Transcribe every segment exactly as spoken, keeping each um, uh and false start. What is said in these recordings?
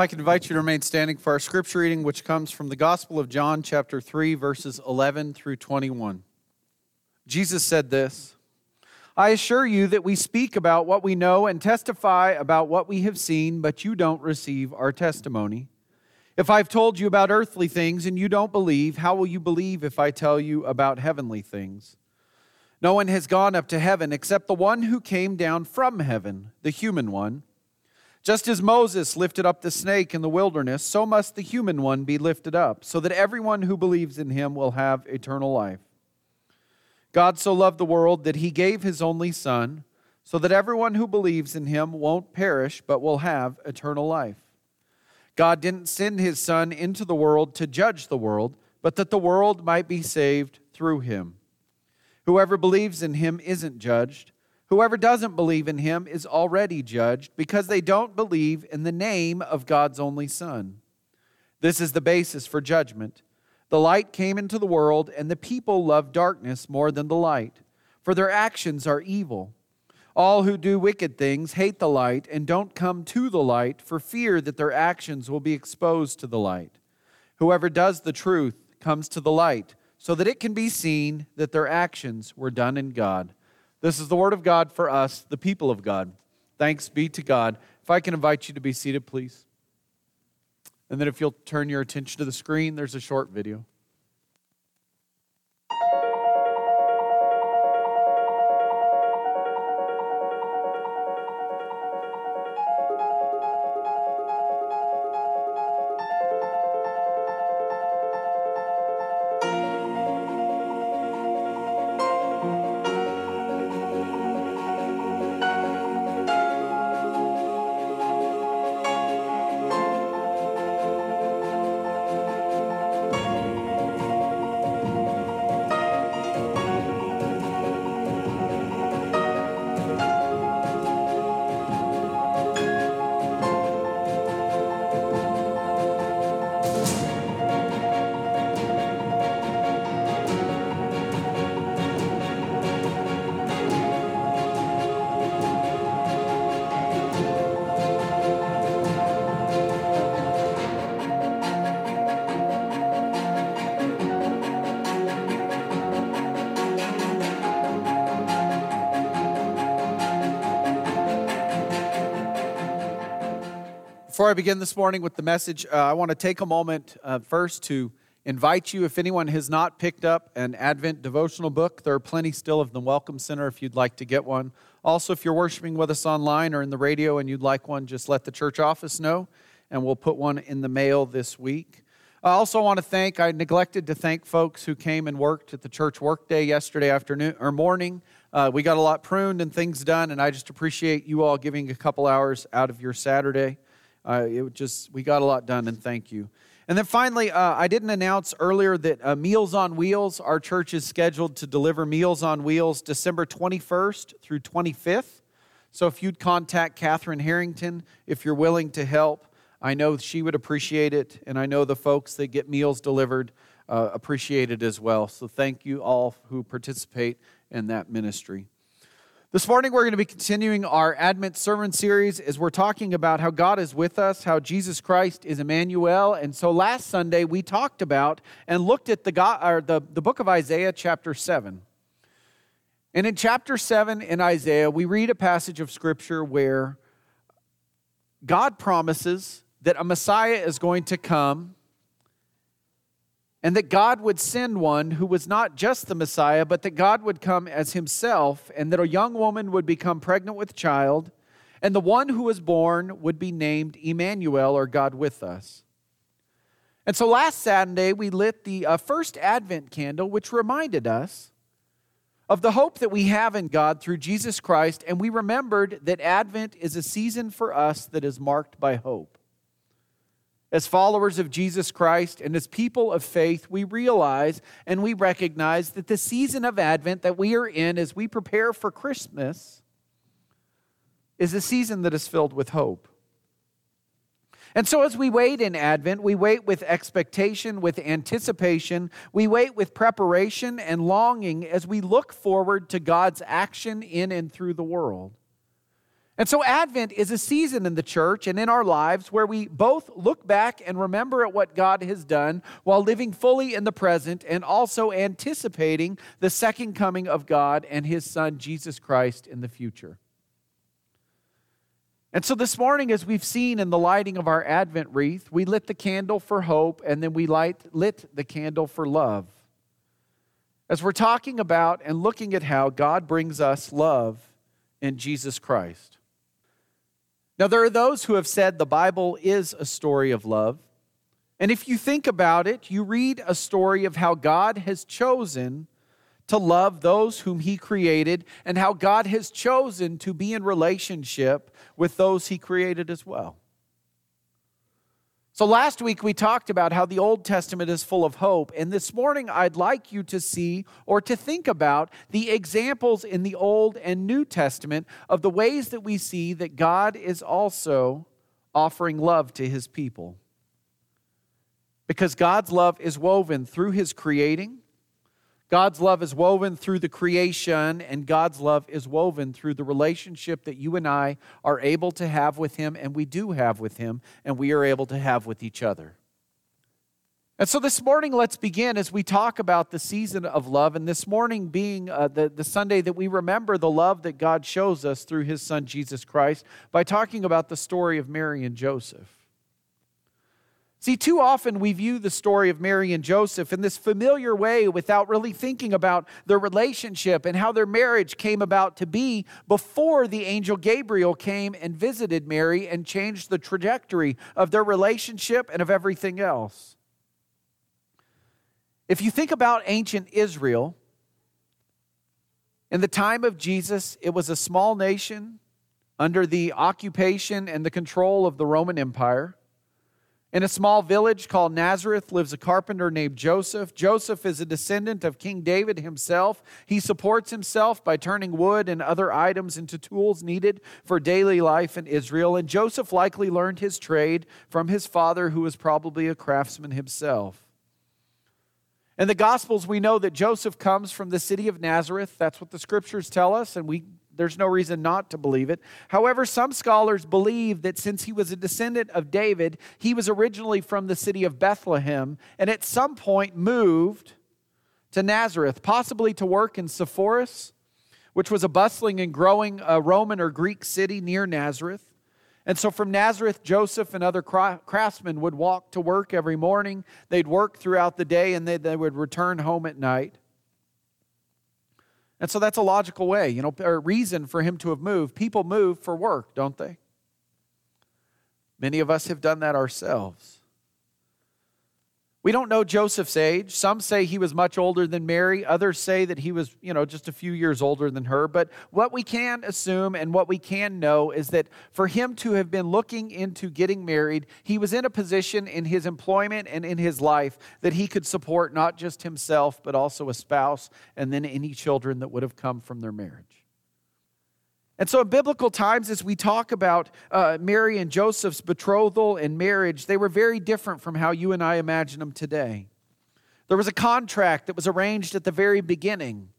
I can invite you to remain standing for our scripture reading, which comes from the Gospel of John, chapter three, verses eleven through twenty-one. Jesus said this, "I assure you that we speak about what we know and testify about what we have seen, but you don't receive our testimony. If I've told you about earthly things and you don't believe, how will you believe if I tell you about heavenly things? No one has gone up to heaven except the one who came down from heaven, the human one. Just as Moses lifted up the snake in the wilderness, so must the human one be lifted up, so that everyone who believes in him will have eternal life. God so loved the world that he gave his only Son, so that everyone who believes in him won't perish, but will have eternal life. God didn't send his Son into the world to judge the world, but that the world might be saved through him. Whoever believes in him isn't judged. Whoever doesn't believe in him is already judged because they don't believe in the name of God's only Son. This is the basis for judgment. The light came into the world, and the people love darkness more than the light, for their actions are evil. All who do wicked things hate the light and don't come to the light for fear that their actions will be exposed to the light. Whoever does the truth comes to the light so that it can be seen that their actions were done in God." This is the word of God for us, the people of God. Thanks be to God. If I can invite you to be seated, please. And then if you'll turn your attention to the screen, there's a short video. Before I begin this morning with the message, uh, I want to take a moment uh, first to invite you, if anyone has not picked up an Advent devotional book, there are plenty still of the Welcome Center if you'd like to get one. Also, if you're worshiping with us online or in the radio and you'd like one, just let the church office know, and we'll put one in the mail this week. I also want to thank, I neglected to thank folks who came and worked at the church workday yesterday afternoon or morning. Uh, we got a lot pruned and things done, and I just appreciate you all giving a couple hours out of your Saturday. Uh, it just we got a lot done, and thank you. And then finally, uh, I didn't announce earlier that uh, Meals on Wheels, our church is scheduled to deliver Meals on Wheels December twenty-first through twenty-fifth. So if you'd contact Catherine Harrington, if you're willing to help, I know she would appreciate it, and I know the folks that get meals delivered uh, appreciate it as well. So thank you all who participate in that ministry. This morning, we're going to be continuing our Advent sermon series as we're talking about how God is with us, how Jesus Christ is Emmanuel. And so last Sunday, we talked about and looked at the God, or the, the book of Isaiah, chapter seven. And in chapter seven in Isaiah, we read a passage of Scripture where God promises that a Messiah is going to come and that God would send one who was not just the Messiah, but that God would come as himself, and that a young woman would become pregnant with child, and the one who was born would be named Emmanuel, or God with us. And so last Saturday, we lit the uh, first Advent candle, which reminded us of the hope that we have in God through Jesus Christ, and we remembered that Advent is a season for us that is marked by hope. As followers of Jesus Christ and as people of faith, we realize and we recognize that the season of Advent that we are in as we prepare for Christmas is a season that is filled with hope. And so as we wait in Advent, we wait with expectation, with anticipation, we wait with preparation and longing as we look forward to God's action in and through the world. And so Advent is a season in the church and in our lives where we both look back and remember at what God has done while living fully in the present and also anticipating the second coming of God and his son, Jesus Christ, in the future. And so this morning, as we've seen in the lighting of our Advent wreath, we lit the candle for hope, and then we light, lit the candle for love. As we're talking about and looking at how God brings us love in Jesus Christ. Now, there are those who have said the Bible is a story of love. And if you think about it, you read a story of how God has chosen to love those whom he created, and how God has chosen to be in relationship with those he created as well. So last week we talked about how the Old Testament is full of hope, and this morning I'd like you to see or to think about the examples in the Old and New Testament of the ways that we see that God is also offering love to his people. Because God's love is woven through his creating, God's love is woven through the creation, and God's love is woven through the relationship that you and I are able to have with him, and we do have with him, and we are able to have with each other. And so this morning, let's begin as we talk about the season of love, and this morning being uh, the, the Sunday that we remember the love that God shows us through his son, Jesus Christ, by talking about the story of Mary and Joseph. See, too often we view the story of Mary and Joseph in this familiar way without really thinking about their relationship and how their marriage came about to be before the angel Gabriel came and visited Mary and changed the trajectory of their relationship and of everything else. If you think about ancient Israel, in the time of Jesus, it was a small nation under the occupation and the control of the Roman Empire. In a small village called Nazareth lives a carpenter named Joseph. Joseph is a descendant of King David himself. He supports himself by turning wood and other items into tools needed for daily life in Israel. And Joseph likely learned his trade from his father, who was probably a craftsman himself. In the Gospels, we know that Joseph comes from the city of Nazareth. That's what the Scriptures tell us, and we There's no reason not to believe it. However, some scholars believe that since he was a descendant of David, he was originally from the city of Bethlehem and at some point moved to Nazareth, possibly to work in Sepphoris, which was a bustling and growing uh, Roman or Greek city near Nazareth. And so from Nazareth, Joseph and other craftsmen would walk to work every morning. They'd work throughout the day and they, they would return home at night. And so that's a logical way, you know, or reason for him to have moved. People move for work, don't they? Many of us have done that ourselves. We don't know Joseph's age. Some say he was much older than Mary. Others say that he was, you know, just a few years older than her. But what we can assume and what we can know is that for him to have been looking into getting married, he was in a position in his employment and in his life that he could support not just himself, but also a spouse and then any children that would have come from their marriage. And so in biblical times, as we talk about uh, Mary and Joseph's betrothal and marriage, they were very different from how you and I imagine them today. There was a contract that was arranged at the very beginning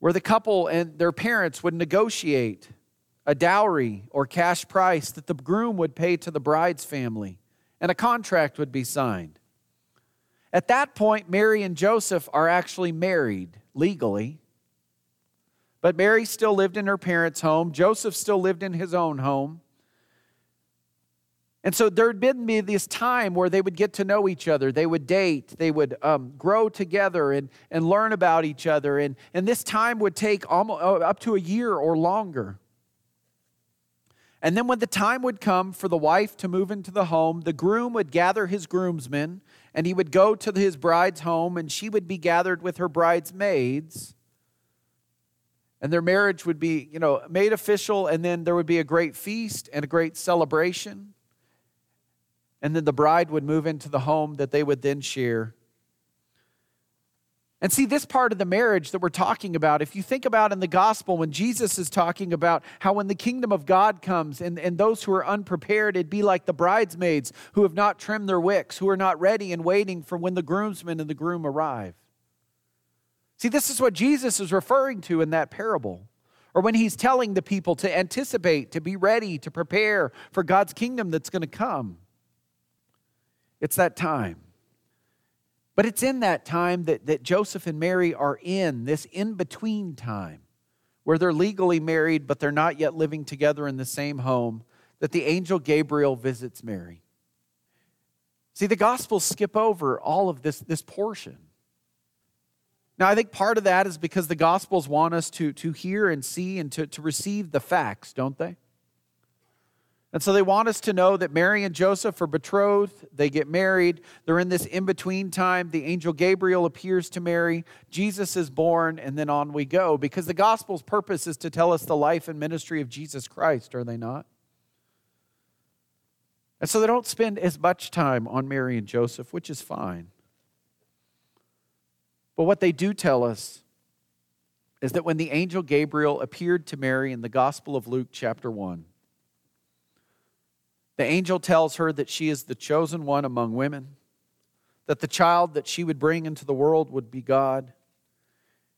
where the couple and their parents would negotiate a dowry or cash price that the groom would pay to the bride's family, and a contract would be signed. At that point, Mary and Joseph are actually married legally. But Mary still lived in her parents' home. Joseph still lived in his own home. And so there had been this time where they would get to know each other. They would date. They would um, grow together and, and learn about each other. And, and this time would take almost, oh, up to a year or longer. And then when the time would come for the wife to move into the home, the groom would gather his groomsmen, and he would go to his bride's home, and she would be gathered with her bridesmaids. And their marriage would be, you know, made official, and then there would be a great feast and a great celebration. And then the bride would move into the home that they would then share. And see, this part of the marriage that we're talking about, if you think about in the gospel, when Jesus is talking about how when the kingdom of God comes and, and those who are unprepared, it'd be like the bridesmaids who have not trimmed their wicks, who are not ready and waiting for when the groomsmen and the groom arrive. See, this is what Jesus is referring to in that parable. or when he's telling the people to anticipate, to be ready, to prepare for God's kingdom that's going to come. It's that time. But it's in that time that, that Joseph and Mary are in, this in-between time, where they're legally married, but they're not yet living together in the same home, that the angel Gabriel visits Mary. See, the Gospels skip over all of this, this portion. Now, I think part of that is because the Gospels want us to, to hear and see and to, to receive the facts, don't they? And so they want us to know that Mary and Joseph are betrothed. They get married. They're in this in-between time. The angel Gabriel appears to Mary. Jesus is born, and then on we go. Because the gospel's purpose is to tell us the life and ministry of Jesus Christ, are they not? And so they don't spend as much time on Mary and Joseph, which is fine. But what they do tell us is that when the angel Gabriel appeared to Mary in the Gospel of Luke chapter one, the angel tells her that she is the chosen one among women, that the child that she would bring into the world would be God.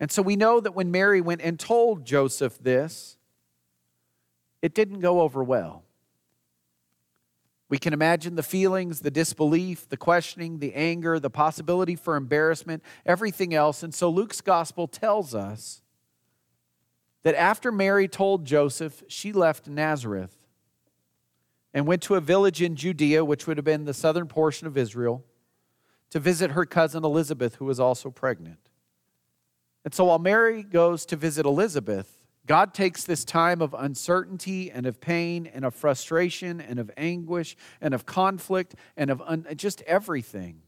And so we know that when Mary went and told Joseph this, it didn't go over well. We can imagine the feelings, the disbelief, the questioning, the anger, the possibility for embarrassment, everything else. And so Luke's gospel tells us that after Mary told Joseph, she left Nazareth and went to a village in Judea, which would have been the southern portion of Israel, to visit her cousin Elizabeth, who was also pregnant. And so while Mary goes to visit Elizabeth, God takes this time of uncertainty and of pain and of frustration and of anguish and of conflict and of un- just everything.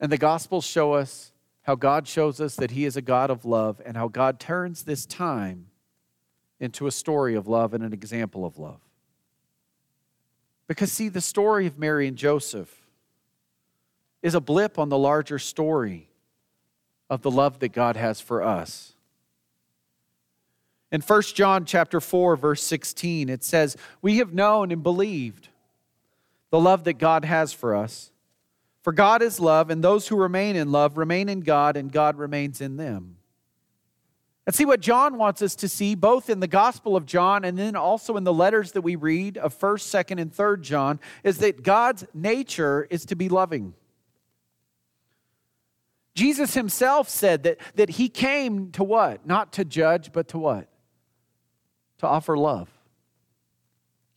And the Gospels show us how God shows us that He is a God of love and how God turns this time into a story of love and an example of love. Because, see, the story of Mary and Joseph is a blip on the larger story of the love that God has for us. In First John chapter four, verse sixteen, it says, "We have known and believed the love that God has for us. For God is love, and those who remain in love remain in God, and God remains in them." And see, what John wants us to see, both in the Gospel of John and then also in the letters that we read of First, Second, and Third John, is that God's nature is to be loving. Jesus himself said that, that he came to what? Not to judge, but to what? To offer love.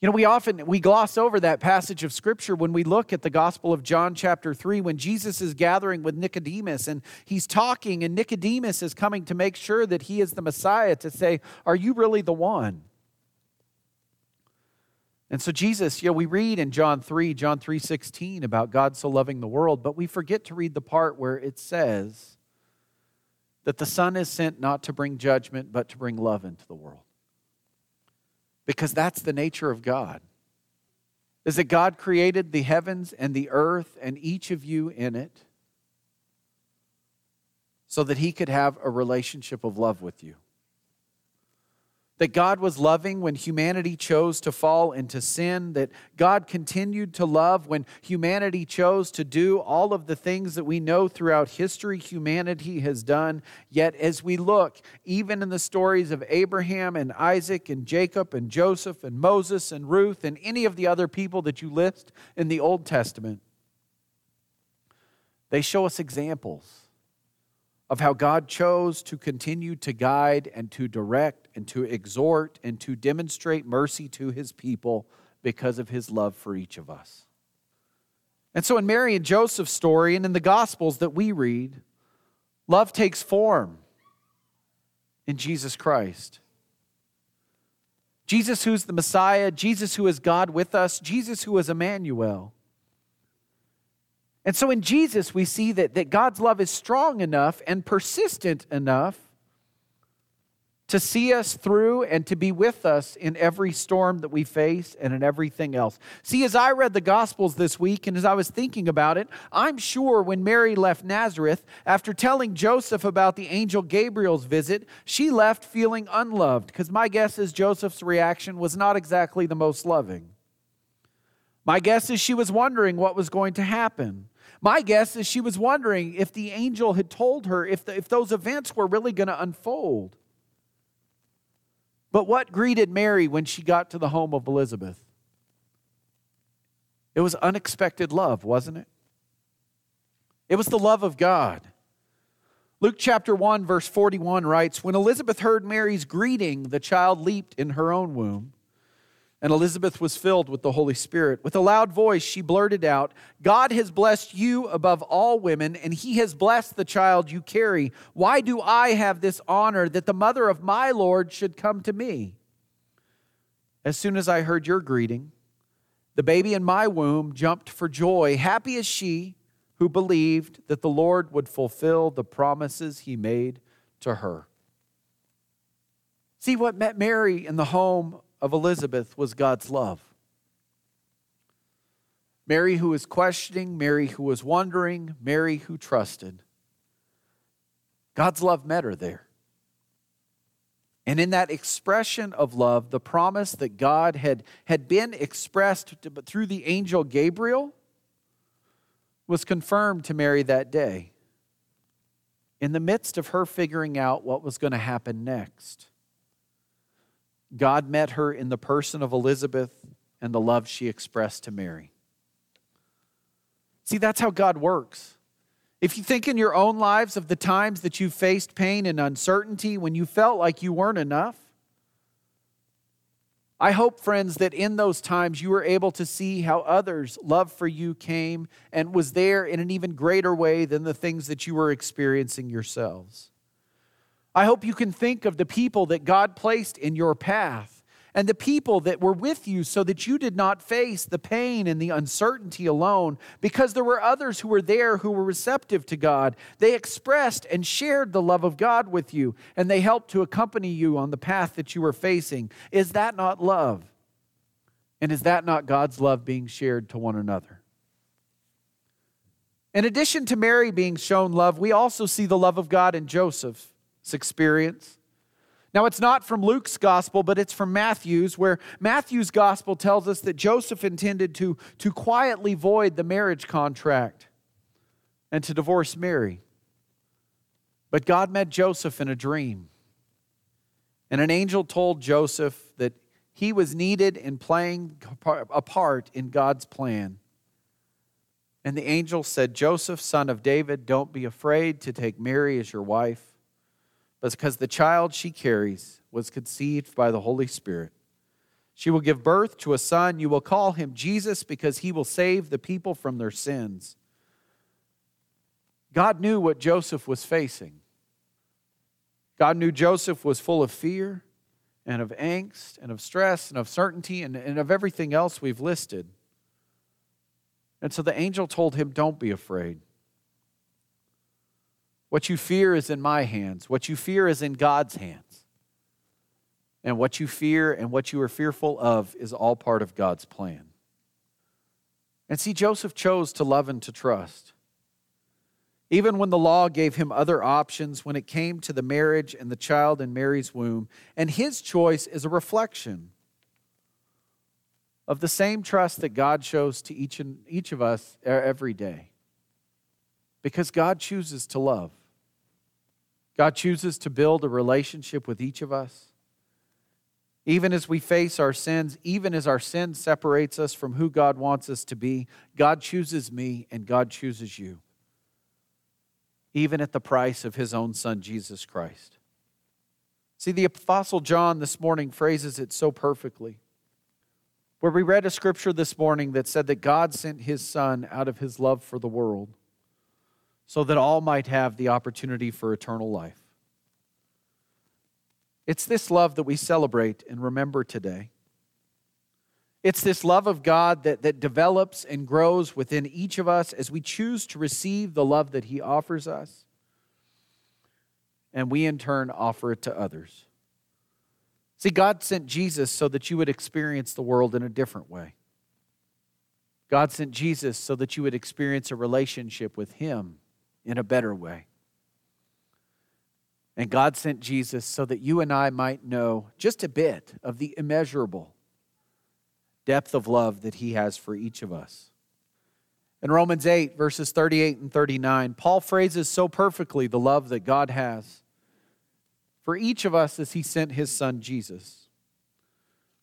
You know, we often, we gloss over that passage of Scripture when we look at the Gospel of John chapter three, when Jesus is gathering with Nicodemus and he's talking, and Nicodemus is coming to make sure that he is the Messiah, to say, are you really the one? And so Jesus, you know, we read in John three, John three sixteen about God so loving the world, but we forget to read the part where it says that the Son is sent not to bring judgment, but to bring love into the world. Because that's the nature of God, is that God created the heavens and the earth and each of you in it so that he could have a relationship of love with you. That God was loving when humanity chose to fall into sin, that God continued to love when humanity chose to do all of the things that we know throughout history humanity has done. Yet as we look, even in the stories of Abraham and Isaac and Jacob and Joseph and Moses and Ruth and any of the other people that you list in the Old Testament, they show us examples of how God chose to continue to guide and to direct and to exhort and to demonstrate mercy to his people because of his love for each of us. And so in Mary and Joseph's story and in the Gospels that we read, love takes form in Jesus Christ. Jesus who's the Messiah, Jesus who is God with us, Jesus who is Emmanuel. And so in Jesus, we see that, that God's love is strong enough and persistent enough to see us through and to be with us in every storm that we face and in everything else. See, as I read the Gospels this week and as I was thinking about it, I'm sure when Mary left Nazareth, after telling Joseph about the angel Gabriel's visit, she left feeling unloved, because my guess is Joseph's reaction was not exactly the most loving. My guess is she was wondering what was going to happen. My guess is she was wondering if the angel had told her, if, the, if those events were really going to unfold. But what greeted Mary when she got to the home of Elizabeth? It was unexpected love, wasn't it? It was the love of God. Luke chapter one, verse forty-one writes, "When Elizabeth heard Mary's greeting, the child leaped in her own womb, and Elizabeth was filled with the Holy Spirit. With a loud voice, she blurted out, 'God has blessed you above all women, and he has blessed the child you carry. Why do I have this honor that the mother of my Lord should come to me? As soon as I heard your greeting, the baby in my womb jumped for joy, happy as she who believed that the Lord would fulfill the promises he made to her.'" See, what met Mary in the home of Elizabeth was God's love. Mary who was questioning, Mary who was wondering, Mary who trusted. God's love met her there. And in that expression of love, the promise that God had, had been expressed to, through the angel Gabriel was confirmed to Mary that day, in the midst of her figuring out what was going to happen next. God met her in the person of Elizabeth and the love she expressed to Mary. See, that's how God works. If you think in your own lives of the times that you faced pain and uncertainty when you felt like you weren't enough, I hope, friends, that in those times you were able to see how others' love for you came and was there in an even greater way than the things that you were experiencing yourselves. I hope you can think of the people that God placed in your path and the people that were with you so that you did not face the pain and the uncertainty alone, because there were others who were there who were receptive to God. They expressed and shared the love of God with you, and they helped to accompany you on the path that you were facing. Is that not love? And is that not God's love being shared to one another? In addition to Mary being shown love, we also see the love of God in Joseph. Experience. Now, it's not from Luke's gospel, but it's from Matthew's, where Matthew's gospel tells us that Joseph intended to, to quietly void the marriage contract and to divorce Mary. But God met Joseph in a dream, and an angel told Joseph that he was needed in playing a part in God's plan. And the angel said, "Joseph, son of David, don't be afraid to take Mary as your wife, because the child she carries was conceived by the Holy Spirit. She will give birth to a son. You will call him Jesus, because he will save the people from their sins." God knew what Joseph was facing. God knew Joseph was full of fear and of angst and of stress and of certainty and, and of everything else we've listed. And so the angel told him, "Don't be afraid. What you fear is in my hands. What you fear is in God's hands. And what you fear and what you are fearful of is all part of God's plan." And see, Joseph chose to love and to trust. Even when the law gave him other options, when it came to the marriage and the child in Mary's womb, and his choice is a reflection of the same trust that God shows to each and each of us every day. Because God chooses to love. God chooses to build a relationship with each of us. Even as we face our sins, even as our sin separates us from who God wants us to be, God chooses me and God chooses you, even at the price of his own son, Jesus Christ. See, the Apostle John this morning phrases it so perfectly, where we read a scripture this morning that said that God sent his son out of his love for the world, so that all might have the opportunity for eternal life. It's this love that we celebrate and remember today. It's this love of God that, that develops and grows within each of us as we choose to receive the love that he offers us, and we in turn offer it to others. See, God sent Jesus so that you would experience the world in a different way. God sent Jesus so that you would experience a relationship with him in a better way. And God sent Jesus so that you and I might know just a bit of the immeasurable depth of love that he has for each of us. In Romans eight, verses thirty-eight and thirty-nine, Paul phrases so perfectly the love that God has. for each of us as he sent his son Jesus.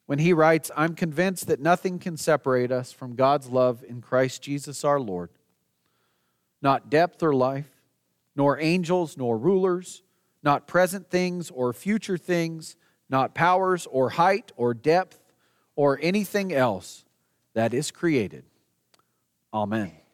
When he writes, I'm convinced that nothing can separate us from God's love in Christ Jesus our Lord. Not depth or life, nor angels, nor rulers, not present things or future things, not powers or height or depth or anything else that is created. Amen.